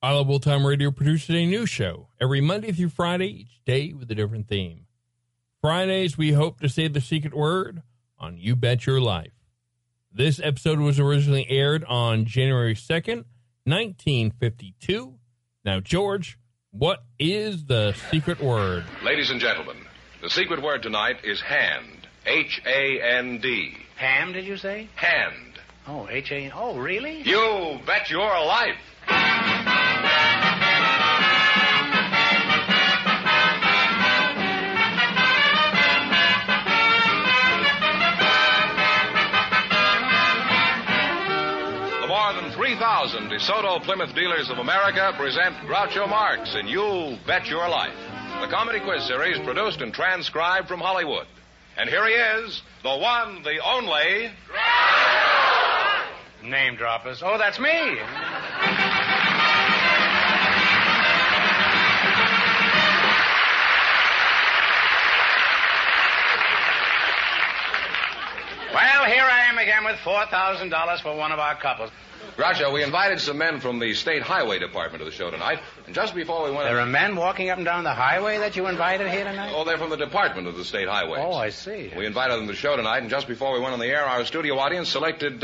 I Love Old Time Radio produces a new show every Monday through Friday, each day with a different theme. Fridays, we hope to say the secret word on You Bet Your Life. This episode was originally aired on January 2nd, 1952. Now, George, what is the secret word? Ladies and gentlemen, the secret word tonight is hand. H-A-N-D. Ham, did you say? Hand. Oh, H-A... Oh, really? You bet your life. The more than 3,000 DeSoto Plymouth dealers of America present Groucho Marx in You Bet Your Life, the comedy quiz series produced and transcribed from Hollywood. And here he is, the one, the only... Name droppers. Oh, that's me. Well, here I am again with $4,000 for one of our couples. Groucho, we invited some men from the State Highway Department to the show tonight, and just before we went... There are men walking up and down the highway that you invited here tonight? Oh, they're from the Department of the State Highways. Oh, I see. We invited them to the show tonight, and just before we went on the air, our studio audience selected,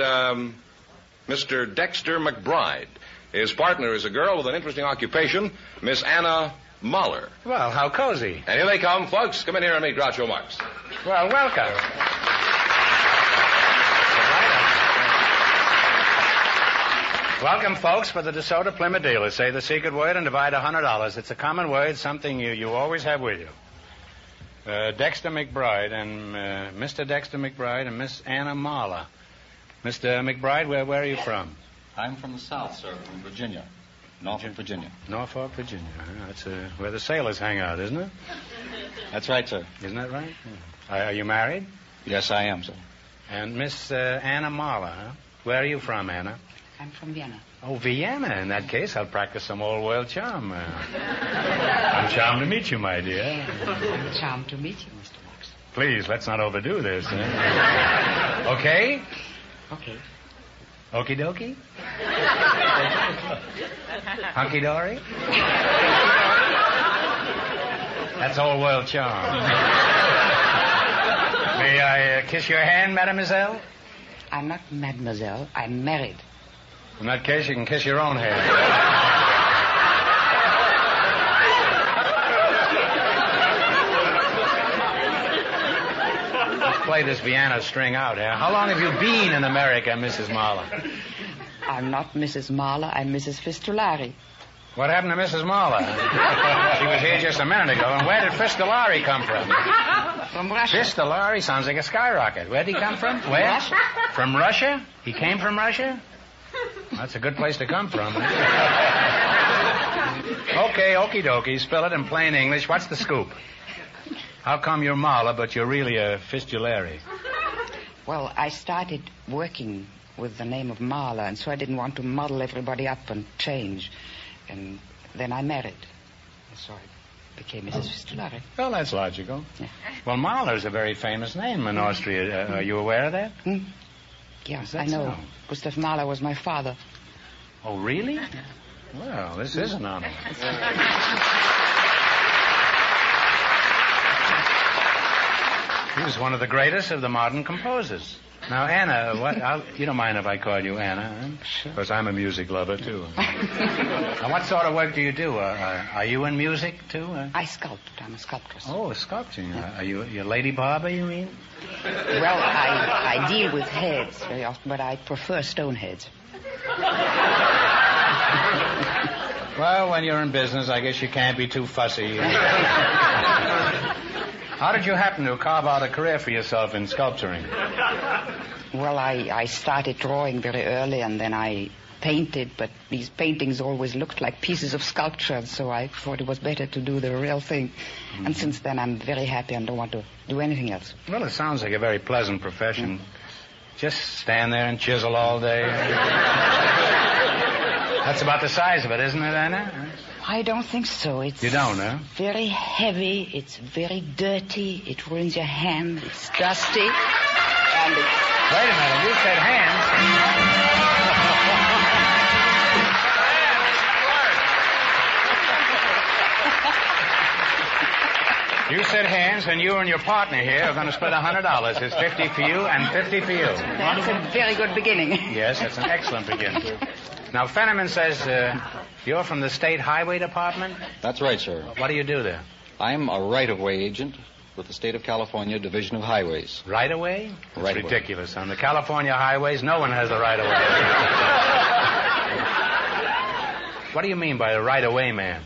Mr. Dexter McBride. His partner is a girl with an interesting occupation, Miss Anna Muller. Well, how cozy. And here they come, folks. Come in here and meet Groucho Marx. Well, welcome. Welcome, folks, for the DeSoto Plymouth dealers. Say the secret word and divide $100. It's a common word, something you always have with you. Dexter McBride and Mr. Dexter McBride and Miss Anna Marla. Mr. McBride, where are you from? I'm from the South, sir, from Virginia. Norfolk, Virginia. Norfolk, Virginia. That's where the sailors hang out, isn't it? That's right, sir. Isn't that right? Yeah. Are you married? Yes, I am, sir. And Miss Anna Marla, huh? Where are you from, Anna? I'm from Vienna. Oh, Vienna. In that case, I'll practice some old world charm. I'm charmed to meet you, my dear. I'm charmed to meet you, Mr. Marx. Please, let's not overdo this. Eh? Okay? Okay. Okie dokie? Hunky dory? That's old world charm. May I kiss your hand, mademoiselle? I'm not mademoiselle. I'm married. In that case, you can kiss your own hand. Let's play this Vienna string out here. How long have you been in America, Mrs. Marla? I'm not Mrs. Marla. I'm Mrs. Fistolari. What happened to Mrs. Marla? She was here just a minute ago. And where did Fistolari come from? From Russia. Fistolari sounds like a skyrocket. Where did he come from? Where? Russia. From Russia? He came from Russia? That's a good place to come from. Okay, okie dokie. Spell it in plain English. What's the scoop? How come you're Marla, but you're really a Fistulary? Well, I started working with the name of Marla, and so I didn't want to muddle everybody up and change. And then I married. So I became Mrs. Fistulary. Well, that's logical. Yeah. Well, Marla's a very famous name in Austria. Are you aware of that? Mm-hmm. Yes, I know. So? Gustav Mahler was my father. Oh, really? Well, this is an honor. He was one of the greatest of the modern composers. Now, Anna, you don't mind if I call you Anna? Sure. Because I'm a music lover, too. Now, what sort of work do you do? Are you in music, too? I sculpt. I'm a sculptress. Oh, sculpting. Yeah. Are you a lady barber, you mean? Well, I deal with heads very often, but I prefer stone heads. Well, when you're in business, I guess you can't be too fussy. How did you happen to carve out a career for yourself in sculpturing? Well, I started drawing very early, and then I painted, but these paintings always looked like pieces of sculpture, so I thought it was better to do the real thing. Mm-hmm. And since then, I'm very happy and don't want to do anything else. Well, it sounds like a very pleasant profession. Mm-hmm. Just stand there and chisel all day. That's about the size of it, isn't it, Anna? I don't think so. It's You don't, huh? Very heavy. It's very dirty. It ruins your hand. It's dusty. And it's... Wait a minute. You said hands. You said hands, and you and your partner here are going to split $100. It's 50 for you and 50 for you. That's a very good beginning. Yes, that's an excellent beginning. Now, Fenneman says you're from the State Highway Department? That's right, sir. What do you do there? I'm a right-of-way agent with the State of California Division of Highways. Right-of-way? That's ridiculous. On the California highways, no one has the right-of-way. What do you mean by a right-of-way man?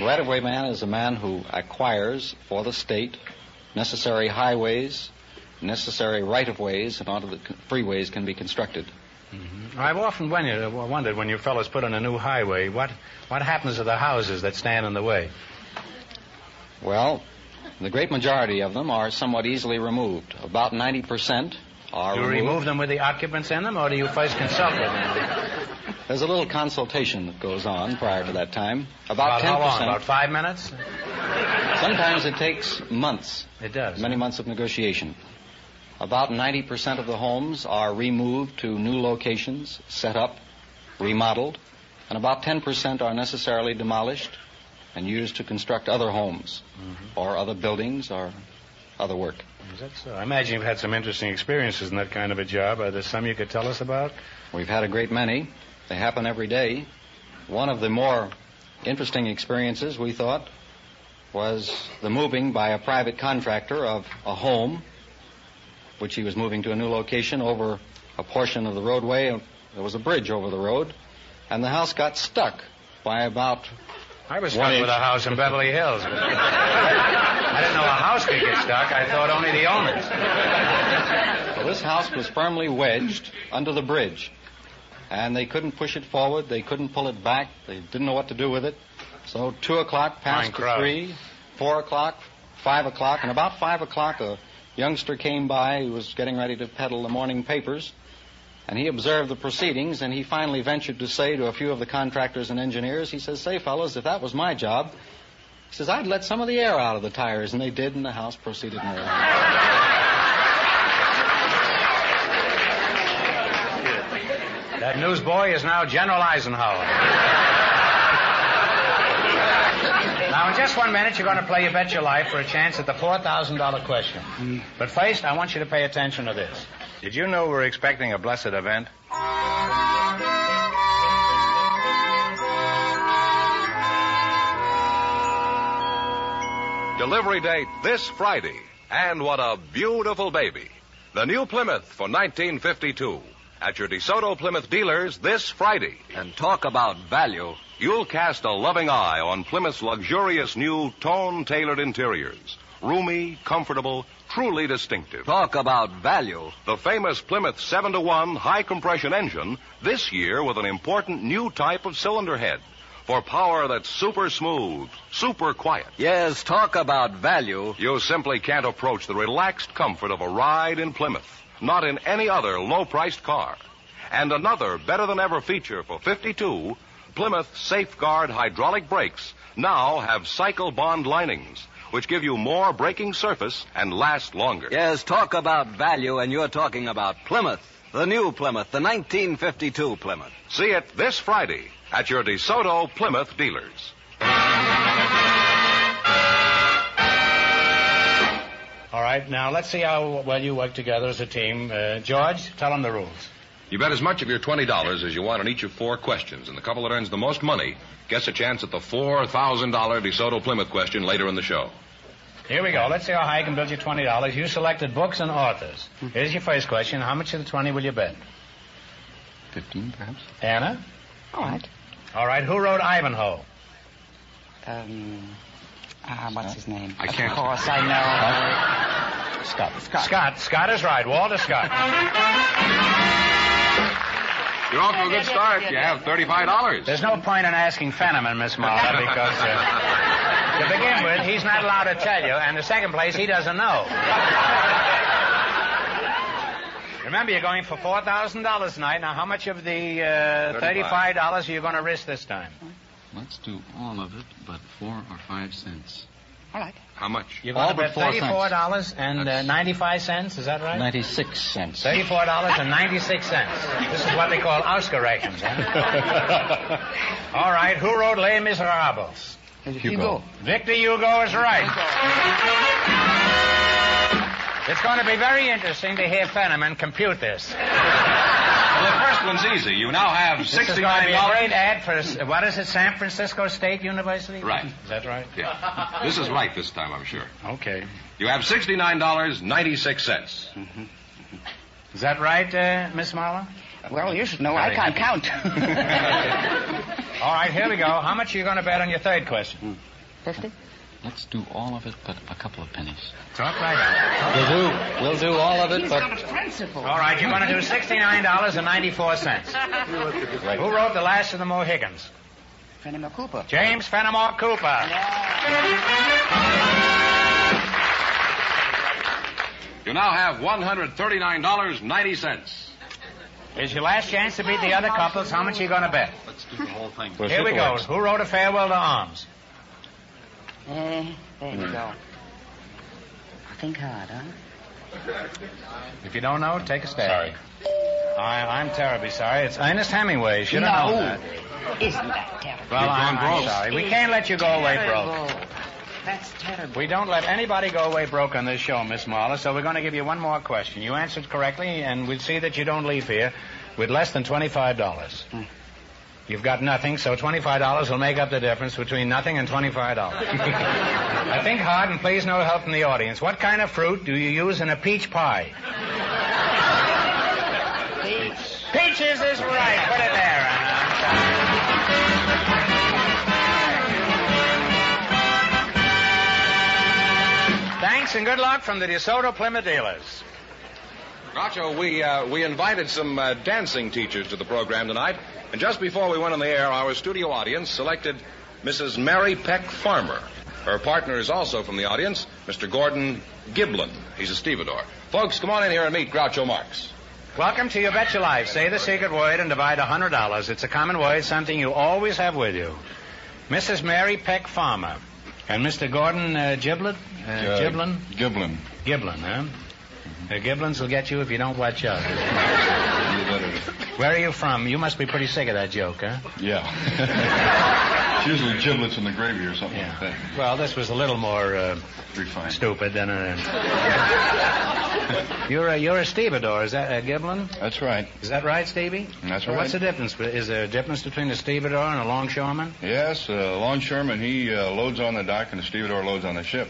A right-of-way man is a man who acquires for the state necessary highways, necessary right-of-ways, and onto the freeways can be constructed. Mm-hmm. I've often wondered when you fellas put in a new highway, what happens to the houses that stand in the way? Well, the great majority of them are somewhat easily removed. About 90% are removed. Do you remove them with the occupants in them, or do you first consult with them? There's a little consultation that goes on prior to that time. About 10%. How long? About 5 minutes? Sometimes it takes months. It does. Many months of negotiation. About 90% of the homes are removed to new locations, set up, remodeled, and about 10% are necessarily demolished and used to construct other homes or other buildings or other work. Is that so? I imagine you've had some interesting experiences in that kind of a job. Are there some you could tell us about? We've had a great many. They happen every day. One of the more interesting experiences, we thought, was the moving by a private contractor of a home which he was moving to a new location over a portion of the roadway. There was a bridge over the road, and the house got stuck by about I was stuck with a house in Beverly Hills. I didn't know a house could get stuck. I thought only the owners. Well, this house was firmly wedged under the bridge, and they couldn't push it forward. They couldn't pull it back. They didn't know what to do with it. So 2 o'clock passed to 3, 4 o'clock, 5 o'clock, and about 5 o'clock a youngster came by. He was getting ready to peddle the morning papers, and he observed the proceedings, and he finally ventured to say to a few of the contractors and engineers, he says, "Say, fellas, if that was my job," he says, "I'd let some of the air out of the tires." And they did, and the house proceeded normal. That newsboy is now General Eisenhower. Now, in just 1 minute, you're going to play You Bet Your Life for a chance at the $4,000 question. But first, I want you to pay attention to this. Did you know we're expecting a blessed event? Delivery date this Friday. And what a beautiful baby. The new Plymouth for 1952. At your DeSoto Plymouth dealers this Friday. And talk about value. You'll cast a loving eye on Plymouth's luxurious new tone-tailored interiors. Roomy, comfortable, truly distinctive. Talk about value. The famous Plymouth 7-to-1 high-compression engine, this year with an important new type of cylinder head for power that's super smooth, super quiet. Yes, talk about value. You simply can't approach the relaxed comfort of a ride in Plymouth, not in any other low-priced car. And another better-than-ever feature for 52... Plymouth Safeguard hydraulic brakes now have cycle bond linings, which give you more braking surface and last longer. Yes, talk about value, and you're talking about Plymouth, the new Plymouth, the 1952 Plymouth. See it this Friday at your DeSoto Plymouth dealers. All right, now let's see how well you work together as a team. George, tell them the rules. You bet as much of your $20 as you want on each of four questions, and the couple that earns the most money gets a chance at the $4,000 DeSoto Plymouth question later in the show. Here we go. Let's see how high you can build your $20. You selected books and authors. Here's your first question. How much of the 20 will you bet? 15, perhaps. Anna? All right. All right. Who wrote Ivanhoe? What's his name? I can't. Of course, I know. Scott. Scott is right. Walter Scott. You're off to a good start. You have $35. There's no point in asking Fenneman, Miss Marla, because to begin with, he's not allowed to tell you, and in the second place, he doesn't know. Remember, you're going for $4,000 tonight. Now, how much of the $35 are you going to risk this time? Let's do all of it, but 4 or 5 cents. All right. How much? You're going to bet $34 and 95 cents. Is that right? 96 cents. $34.96. This is what they call Ausgerechnung, huh? All right. Who wrote Les Miserables? Hugo. Victor Hugo is right. It's going to be very interesting to hear Fenneman compute this. Well, the first one's easy. You now have $69. This is going to be a great ad for, what is it, San Francisco State University? Right. Is that right? Yeah. This is right this time, I'm sure. Okay. You have $69.96. Mm-hmm. Is that right, Miss Marla? Well, you should know. Very I can't count. All right, here we go. How much are you going to bet on your third question? 50? Let's do all of it, but a couple of pennies. Talk right out. We'll do all of it, he's but... He's got a principle. All right, you're going to do $69.94. Who wrote The Last of the Mohicans? Fenimore Cooper. James Fenimore Cooper. Yeah. You now have $139.90. It's your last chance to beat the other couples. How much are you going to bet? Let's do the whole thing. Here we go. Who wrote A Farewell to Arms? There you go. Think hard, huh? If you don't know, take a stab. Sorry. I'm terribly sorry. It's Ernest Hemingway. Should have known that. Isn't that terrible? Well, I'm sorry. We can't let you go away broke. That's terrible. We don't let anybody go away broke on this show, Miss Marla, so we're going to give you one more question. You answered correctly, and we'll see that you don't leave here with less than $25. You've got nothing, so $25 will make up the difference between nothing and $25. Now think hard and please no help from the audience. What kind of fruit do you use in a peach pie? Peaches is right. Put it there, Anna. Thanks and good luck from the DeSoto Plymouth dealers. Groucho, we invited some dancing teachers to the program tonight. And just before we went on the air, our studio audience selected Mrs. Mary Peck Farmer. Her partner is also from the audience, Mr. Gordon Giblin. He's a stevedore. Folks, come on in here and meet Groucho Marx. Welcome to You Bet Your Life. Say the secret word and divide $100. It's a common word, something you always have with you. Mrs. Mary Peck Farmer and Mr. Gordon Giblin. Giblin, huh? Giblins will get you if you don't watch out. Where are you from? You must be pretty sick of that joke, huh? Yeah. It's usually giblets in the gravy or something like that. Well, this was a little more refined, stupid than You're a stevedore, is that Giblin? That's right. Is that right, Stevie? That's right. What's the difference? Is there a difference between a stevedore and a longshoreman? Yes, a longshoreman, he loads on the dock and a stevedore loads on the ship.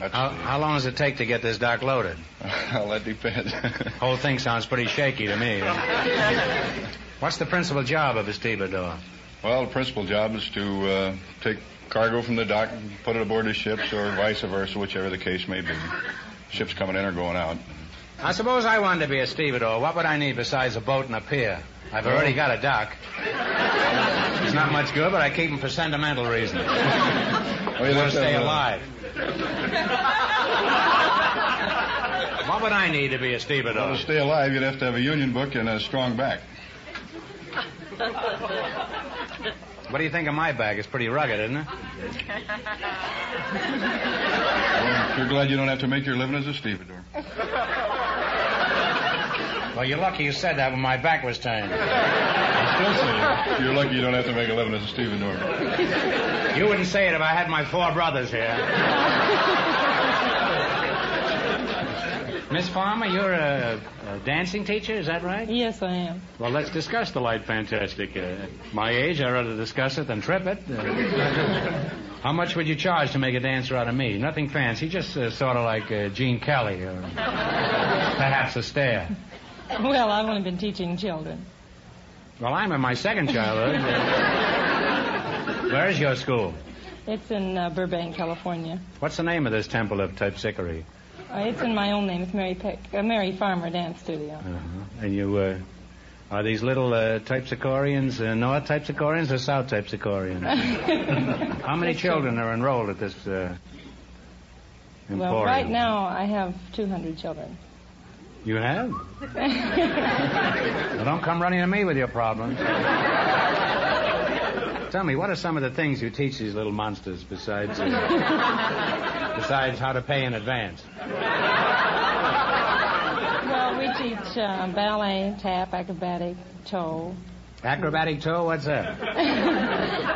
How long does it take to get this dock loaded? Well, that depends. Whole thing sounds pretty shaky to me. What's the principal job of a stevedore? Well, the principal job is to take cargo from the dock and put it aboard the ships or vice versa, whichever the case may be. Ships coming in or going out. I suppose I wanted to be a stevedore. What would I need besides a boat and a pier? I've already got a dock. It's not much good, but I keep them for sentimental reasons. I want to stay alive. What would I need to be a stevedore? Well, to stay alive, you'd have to have a union book and a strong back. What do you think of my back? It's pretty rugged, isn't it? Well, you're glad you don't have to make your living as a stevedore. Well, you're lucky you said that when my back was turned. I still say you're lucky you don't have to make a living as a stevedore. You wouldn't say it if I had my four brothers here. Miss Farmer, you're a dancing teacher, is that right? Yes, I am. Well, let's discuss the light fantastic. At my age, I'd rather discuss it than trip it. How much would you charge to make a dancer out of me? Nothing fancy, just sort of like Gene Kelly or perhaps Astaire. Well, I've only been teaching children. Well, I'm in my second childhood. Where is your school? It's in Burbank, California. What's the name of this temple of Terpsichore? It's in my own name. It's Mary Peck, Mary Farmer Dance Studio. Uh-huh. And you are these little Terpsichoreans, North Terpsichoreans or South Terpsichoreans? How many children are enrolled at this emporium? Well, right now I have 200 children. You have? Well, don't come running to me with your problems. Tell me, what are some of the things you teach these little monsters besides besides how to pay in advance? Well, we teach ballet, tap, acrobatic, toe. Acrobatic toe? What's that?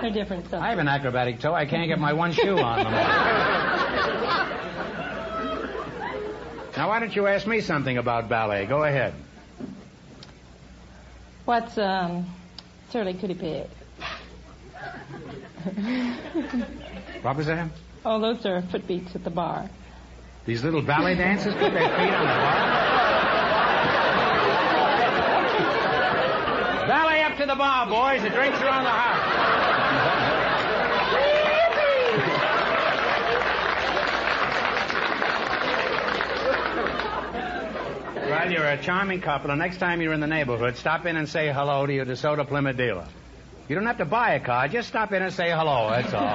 They're different subjects. I have an acrobatic toe. I can't get my one shoe on them. Now, why don't you ask me something about ballet? Go ahead. What's Surly Cootie Pig? What was that? Oh, those are foot beats at the bar. These little ballet dancers put their feet on the bar? Ballet up to the bar, boys. The drinks are on the house. Well, you're a charming couple. The next time you're in the neighborhood, stop in and say hello to your DeSoto Plymouth dealer. You don't have to buy a car. Just stop in and say hello, that's all.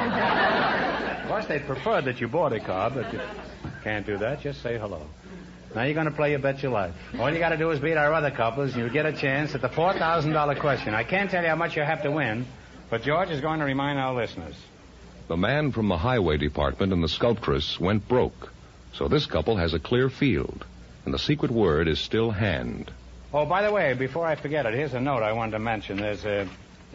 Of course, they'd prefer that you bought a car, but you can't do that. Just say hello. Now you're going to play You Bet Your Life. All you got to do is beat our other couples, and you'll get a chance at the $4,000 question. I can't tell you how much you have to win, but George is going to remind our listeners. The man from the highway department and the sculptress went broke, so this couple has a clear field, and the secret word is still hand. Oh, by the way, before I forget it, here's a note I wanted to mention. There's a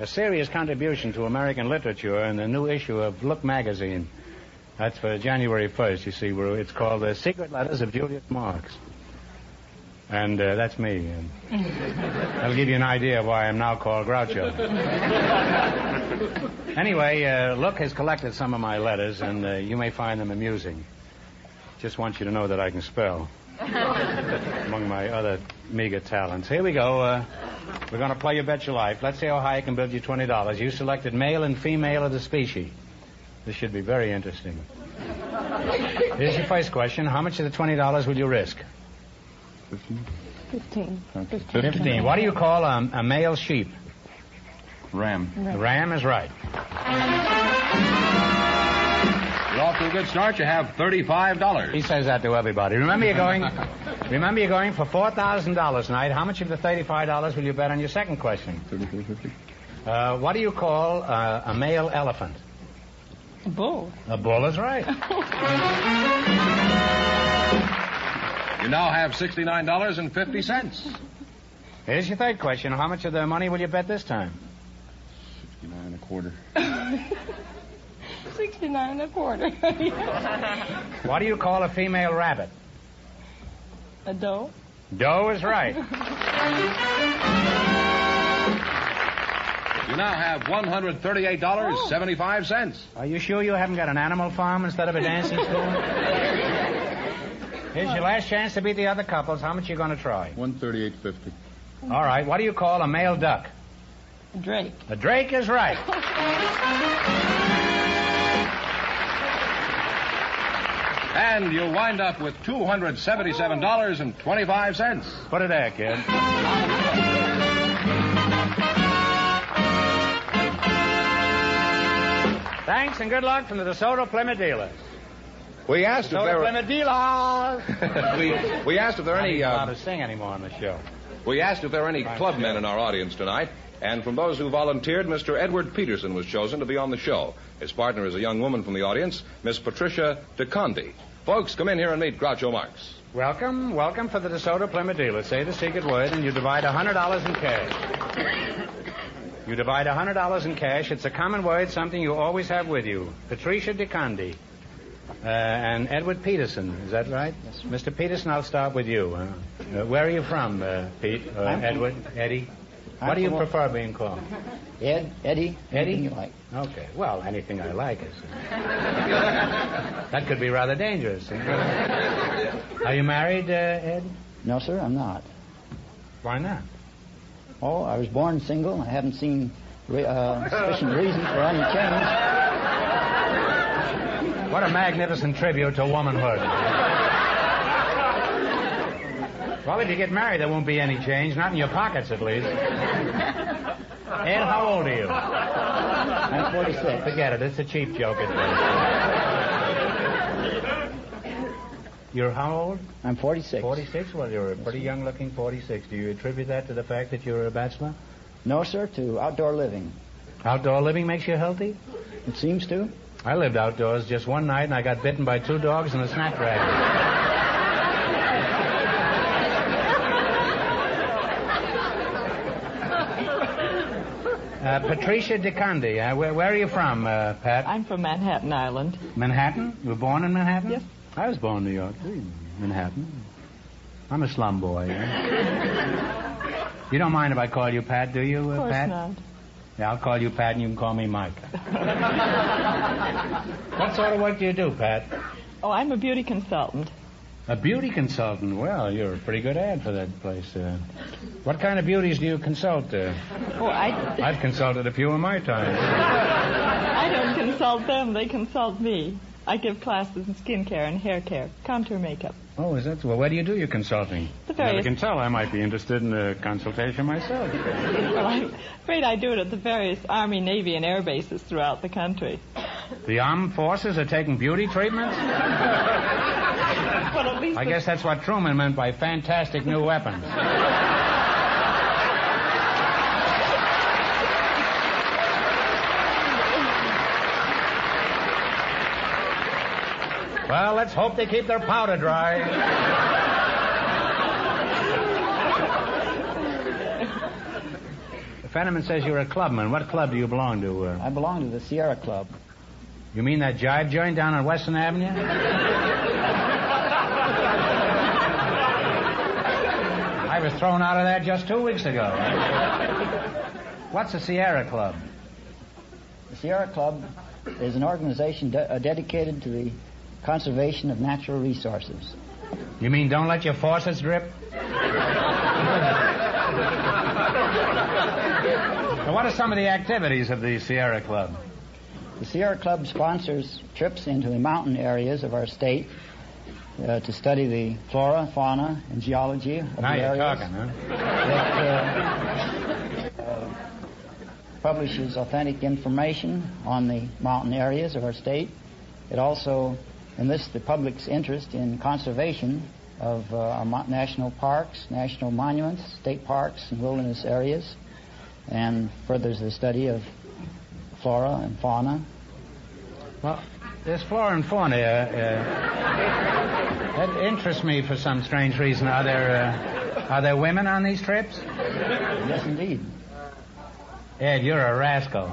serious contribution to American literature in the new issue of Look magazine. That's for January 1st, you see. It's called The Secret Letters of Julius Marx. And that's me. That'll give you an idea why I'm now called Groucho. Anyway, Look has collected some of my letters, and you may find them amusing. Just want you to know that I can spell. Among my other meager talents. Here we go. We're going to play You Bet Your Life. Let's see how high I can build you $20. You selected male and female of the species. This should be very interesting. Here's your first question. How much of the $20 will you risk? 15. What do you call a male sheep? Ram. Ram is right. You're off to a good start. You have $35. He says that to everybody. Remember, you're going for $4,000 tonight. How much of the $35 will you bet on your second question? $33.50. What do you call a male elephant? A bull. A bull is right. You now have $69.50. Here's your third question. How much of the money will you bet this time? 69 1/4. 69 1/4. What do you call a female rabbit? A doe. Doe is right. You now have $138.75. Are you sure you haven't got an animal farm instead of a dancing school? Here's your last chance to beat the other couples. How much are you going to try? $138.50. All right. What do you call a male duck? A drake. A drake is right. And you'll wind up with $277.25. Put it there, kid. Thanks and good luck from the DeSoto Plymouth dealers. We asked DeSoto if there were... Plymouth dealers! we asked if there are any... I don't know how to sing anymore on the show. We asked if there are any clubmen in our audience tonight, and from those who volunteered, Mr. Edward Peterson was chosen to be on the show. His partner is a young woman from the audience, Miss Patricia DeCondy. Folks, come in here and meet Groucho Marx. Welcome, welcome for the DeSoto Plymouth dealers. Say the secret word and you divide $100 in cash. You divide $100 in cash. It's a common word, something you always have with you. Patricia DeCondy. and Edward Peterson. Is that right? Yes, sir. Mr. Peterson, I'll start with you. Where are you from, Pete? Edward? Eddie? What do you prefer being called? Ed? Eddie? Eddie? Anything you like. Okay. Well, anything I like is... That could be rather dangerous. Are you married, Ed? No, sir, I'm not. Why not? Oh, I was born single. I haven't seen sufficient reason for any change. What a magnificent tribute to womanhood. Well, if you get married, there won't be any change. Not in your pockets, at least. Ed, how old are you? I'm 46. Forget it. It's a cheap joke. You're how old? I'm 46. 46? Well, you're a pretty young-looking 46. Do you attribute that to the fact that you're a bachelor? No, sir, to outdoor living. Outdoor living makes you healthy? It seems to. I lived outdoors just one night, and I got bitten by two dogs and a snapdragon. Patricia DeCondy, where are you from, Pat? I'm from Manhattan Island. Manhattan? You were born in Manhattan? Yes. I was born in New York, Manhattan. I'm a slum boy. Yeah? You don't mind if I call you Pat, do you, Pat? Of course not. Yeah, I'll call you Pat and you can call me Mike. What sort of work do you do, Pat? Oh, I'm a beauty consultant. A beauty consultant? Well, you're a pretty good ad for that place. What kind of beauties do you consult? I've consulted a few in my time. I don't consult them. They consult me. I give classes in skin care and hair care, contour makeup. Oh, is that... Well, where do you do your consulting? You can tell I might be interested in a consultation myself. Well, I'm afraid I do it at the various Army, Navy, and air bases throughout the country. The armed forces are taking beauty treatments? Well, at least... I guess that's what Truman meant by fantastic new weapons. Well, let's hope they keep their powder dry. Fenneman says you're a clubman. What club do you belong to? I belong to the Sierra Club. You mean that jive joint down on Western Avenue? I was thrown out of that just 2 weeks ago. What's the Sierra Club? The Sierra Club is an organization dedicated to the conservation of natural resources. You mean don't let your faucets drip? So what are some of the activities of the Sierra Club? The Sierra Club sponsors trips into the mountain areas of our state to study the flora, fauna, and geology of the areas. Now you're talking, huh? That publishes authentic information on the mountain areas of our state. It also enlists the public's interest in conservation of our national parks, national monuments, state parks, and wilderness areas, and furthers the study of flora and fauna. Well, this flora and fauna, that interests me for some strange reason. Are there women on these trips? Yes, indeed. Ed, you're a rascal.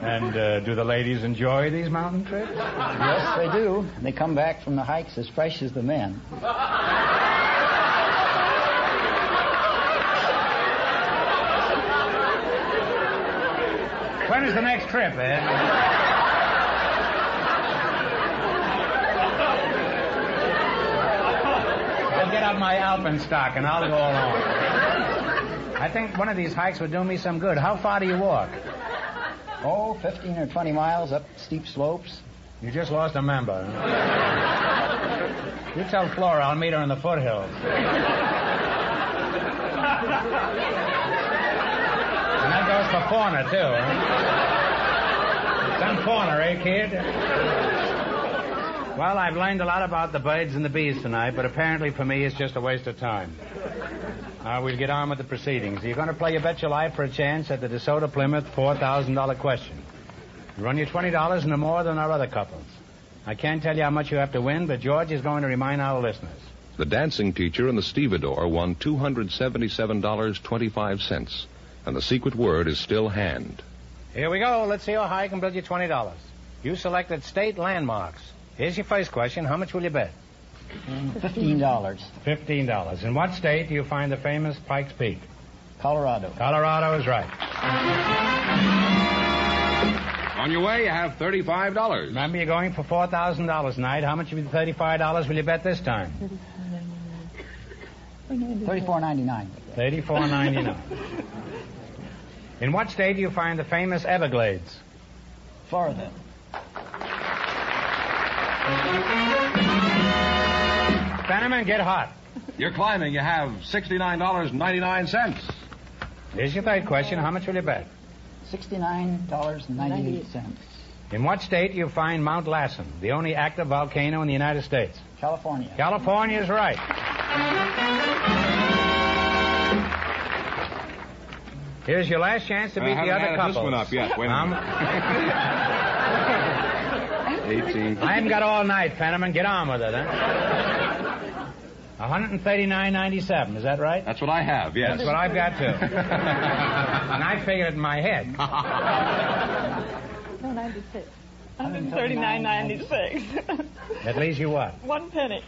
And do the ladies enjoy these mountain trips? Yes, they do. They come back from the hikes as fresh as the men. When is the next trip, Ed? I'll get out my alpenstock and I'll go along. I think one of these hikes would do me some good. How far do you walk? Oh, 15 or 20 miles up steep slopes. You just lost a member. You tell Flora I'll meet her in the foothills. And that goes for fauna, too. Huh? Some fauna, eh, kid? Well, I've learned a lot about the birds and the bees tonight, but apparently for me it's just a waste of time. We'll get on with the proceedings. You're going to play You Bet Your Life for a chance at the DeSoto Plymouth $4,000 question. You run your $20 no more than our other couples. I can't tell you how much you have to win, but George is going to remind our listeners. The dancing teacher and the stevedore won $277.25, and the secret word is still hand. Here we go. Let's see how high I can build you $20. You selected state landmarks. Here's your first question. How much will you bet? $15. $15. In what state do you find the famous Pike's Peak? Colorado. Colorado is right. On your way, you have $35. Remember, you're going for $4,000 tonight. How much of the $35 will you bet this time? $34.99. $34.99. In what state do you find the famous Everglades? Florida. Fenneman, get hot. You're climbing. You have $69.99. Here's your third question. How much will you bet? $69.98. In what state do you find Mount Lassen, the only active volcano in the United States? California. California is right. Here's your last chance to beat the other couples. This one up yet. Wait a minute. 18. I haven't got all night, Fenneman. Get on with it, huh? $139.97. Is that right? That's what I have, yes. That's what I've got, too. And I figured it in my head. No, 96. $139.96. That leaves you what? One penny.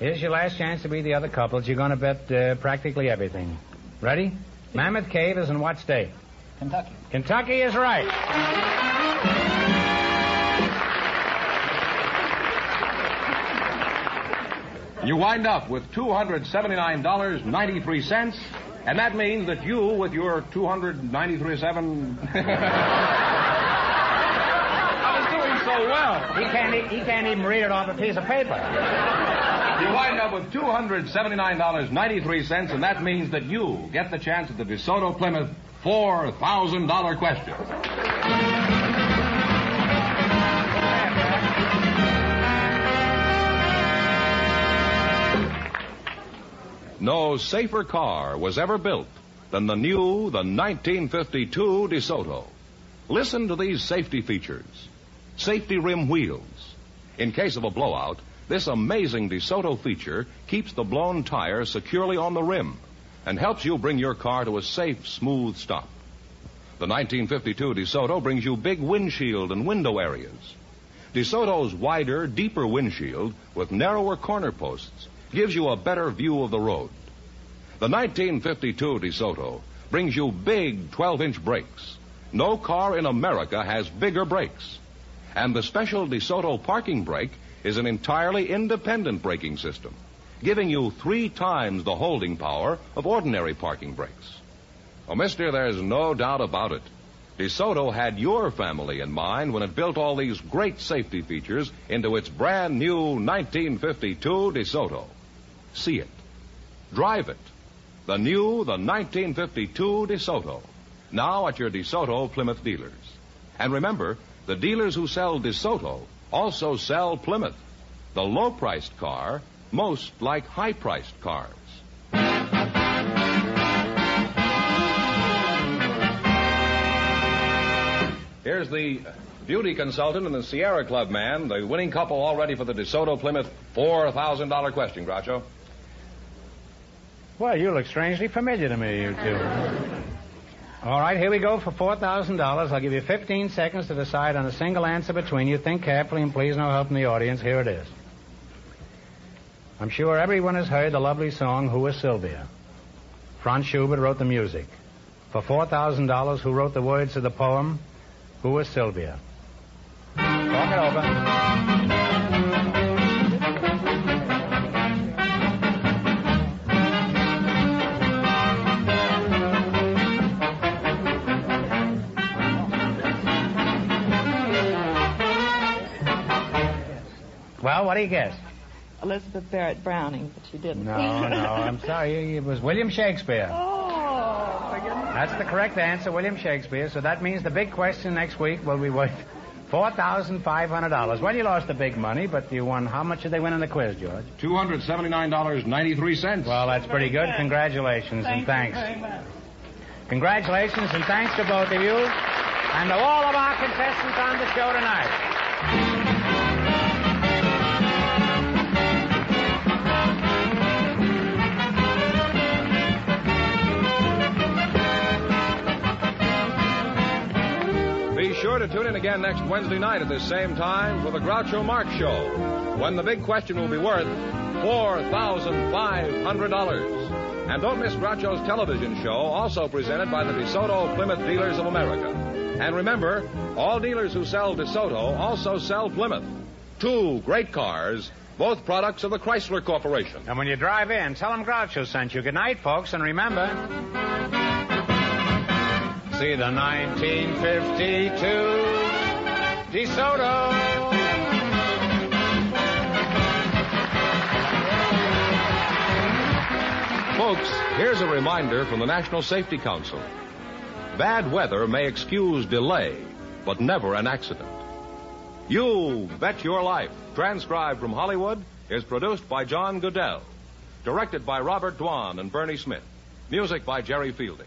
Here's your last chance to beat the other couples. You're going to bet practically everything. Ready? Mammoth Cave is in what state? Kentucky. Kentucky is right. You wind up with $279.93, and that means that you, with your $293.7... I was doing so well. He can't even read it off a piece of paper. You wind up with $279.93, and that means that you get the chance at the DeSoto Plymouth $4,000 question. No safer car was ever built than the 1952 DeSoto. Listen to these safety features. Safety rim wheels. In case of a blowout, this amazing DeSoto feature keeps the blown tire securely on the rim and helps you bring your car to a safe, smooth stop. The 1952 DeSoto brings you big windshield and window areas. DeSoto's wider, deeper windshield with narrower corner posts gives you a better view of the road. The 1952 DeSoto brings you big 12-inch brakes. No car in America has bigger brakes. And the special DeSoto parking brake is an entirely independent braking system, giving you 3 times the holding power of ordinary parking brakes. Oh, mister, there's no doubt about it. DeSoto had your family in mind when it built all these great safety features into its brand new 1952 DeSoto. See it. Drive it. The 1952 DeSoto. Now at your DeSoto Plymouth dealers. And remember, the dealers who sell DeSoto also sell Plymouth, the low-priced car, most like high-priced cars. Here's the beauty consultant and the Sierra Club man, the winning couple all ready for the DeSoto Plymouth $4,000 question, Groucho. Well, you look strangely familiar to me, you two. All right, here we go for $4,000. I'll give you 15 seconds to decide on a single answer between you. Think carefully, and please no help from the audience. Here it is. I'm sure everyone has heard the lovely song, Who Was Sylvia? Franz Schubert wrote the music. For $4,000, who wrote the words of the poem, Who Was Sylvia? Talk it over. Well, what do you guess? Elizabeth Barrett Browning, but you didn't. No, I'm sorry. It was William Shakespeare. Oh, forgive me. That's the correct answer, William Shakespeare. So that means the big question next week will be worth $4,500. Well, you lost the big money, but you won. How much did they win in the quiz, George? $279.93. Well, that's pretty good. Congratulations and thanks. Thank you very much. Congratulations and thanks to both of you and to all of our contestants on the show tonight. again next Wednesday night at this same time for the Groucho Marx Show, when the big question will be worth $4,500. And don't miss Groucho's television show, also presented by the DeSoto Plymouth Dealers of America. And remember, all dealers who sell DeSoto also sell Plymouth. Two great cars, both products of the Chrysler Corporation. And when you drive in, tell them Groucho sent you. Good night, folks, and remember, see the 1952 DeSoto. Folks, here's a reminder from the National Safety Council. Bad weather may excuse delay, but never an accident. You Bet Your Life, transcribed from Hollywood, is produced by John Goodell. Directed by Robert Dwan and Bernie Smith. Music by Jerry Fielding.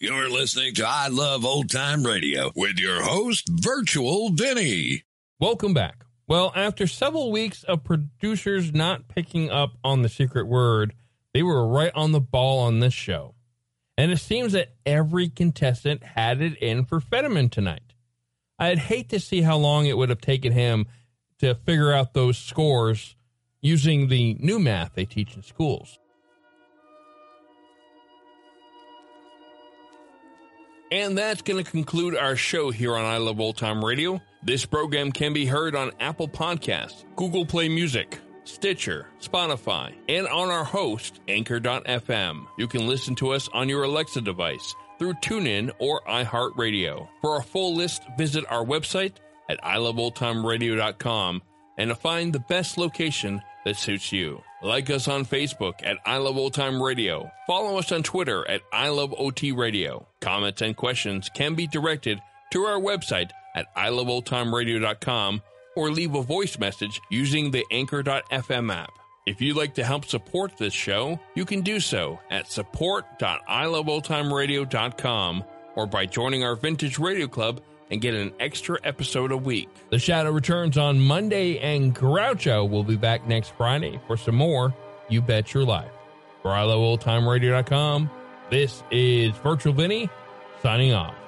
You're listening to I Love Old Time Radio with your host, Virtual Vinny. Welcome back. Well, after several weeks of producers not picking up on the secret word, they were right on the ball on this show. And it seems that every contestant had it in for Fenneman tonight. I'd hate to see how long it would have taken him to figure out those scores using the new math they teach in schools. And that's going to conclude our show here on I Love Old Time Radio. This program can be heard on Apple Podcasts, Google Play Music, Stitcher, Spotify, and on our host, Anchor.fm. You can listen to us on your Alexa device through TuneIn or iHeartRadio. For our full list, visit our website at iloveoldtimeradio.com and to find the best location that suits you. Like us on Facebook at I Love Old Time Radio. Follow us on Twitter at I Love OT Radio. Comments and questions can be directed to our website at iloveoldtimeradio.com or leave a voice message using the Anchor.fm app. If you'd like to help support this show, you can do so at support.iloveoldtimeradio.com or by joining our Vintage Radio Club and get an extra episode a week. The Shadow returns on Monday, and Groucho will be back next Friday for some more You Bet Your Life. For iloveoldtimeradio.com, this is Virtual Vinny signing off.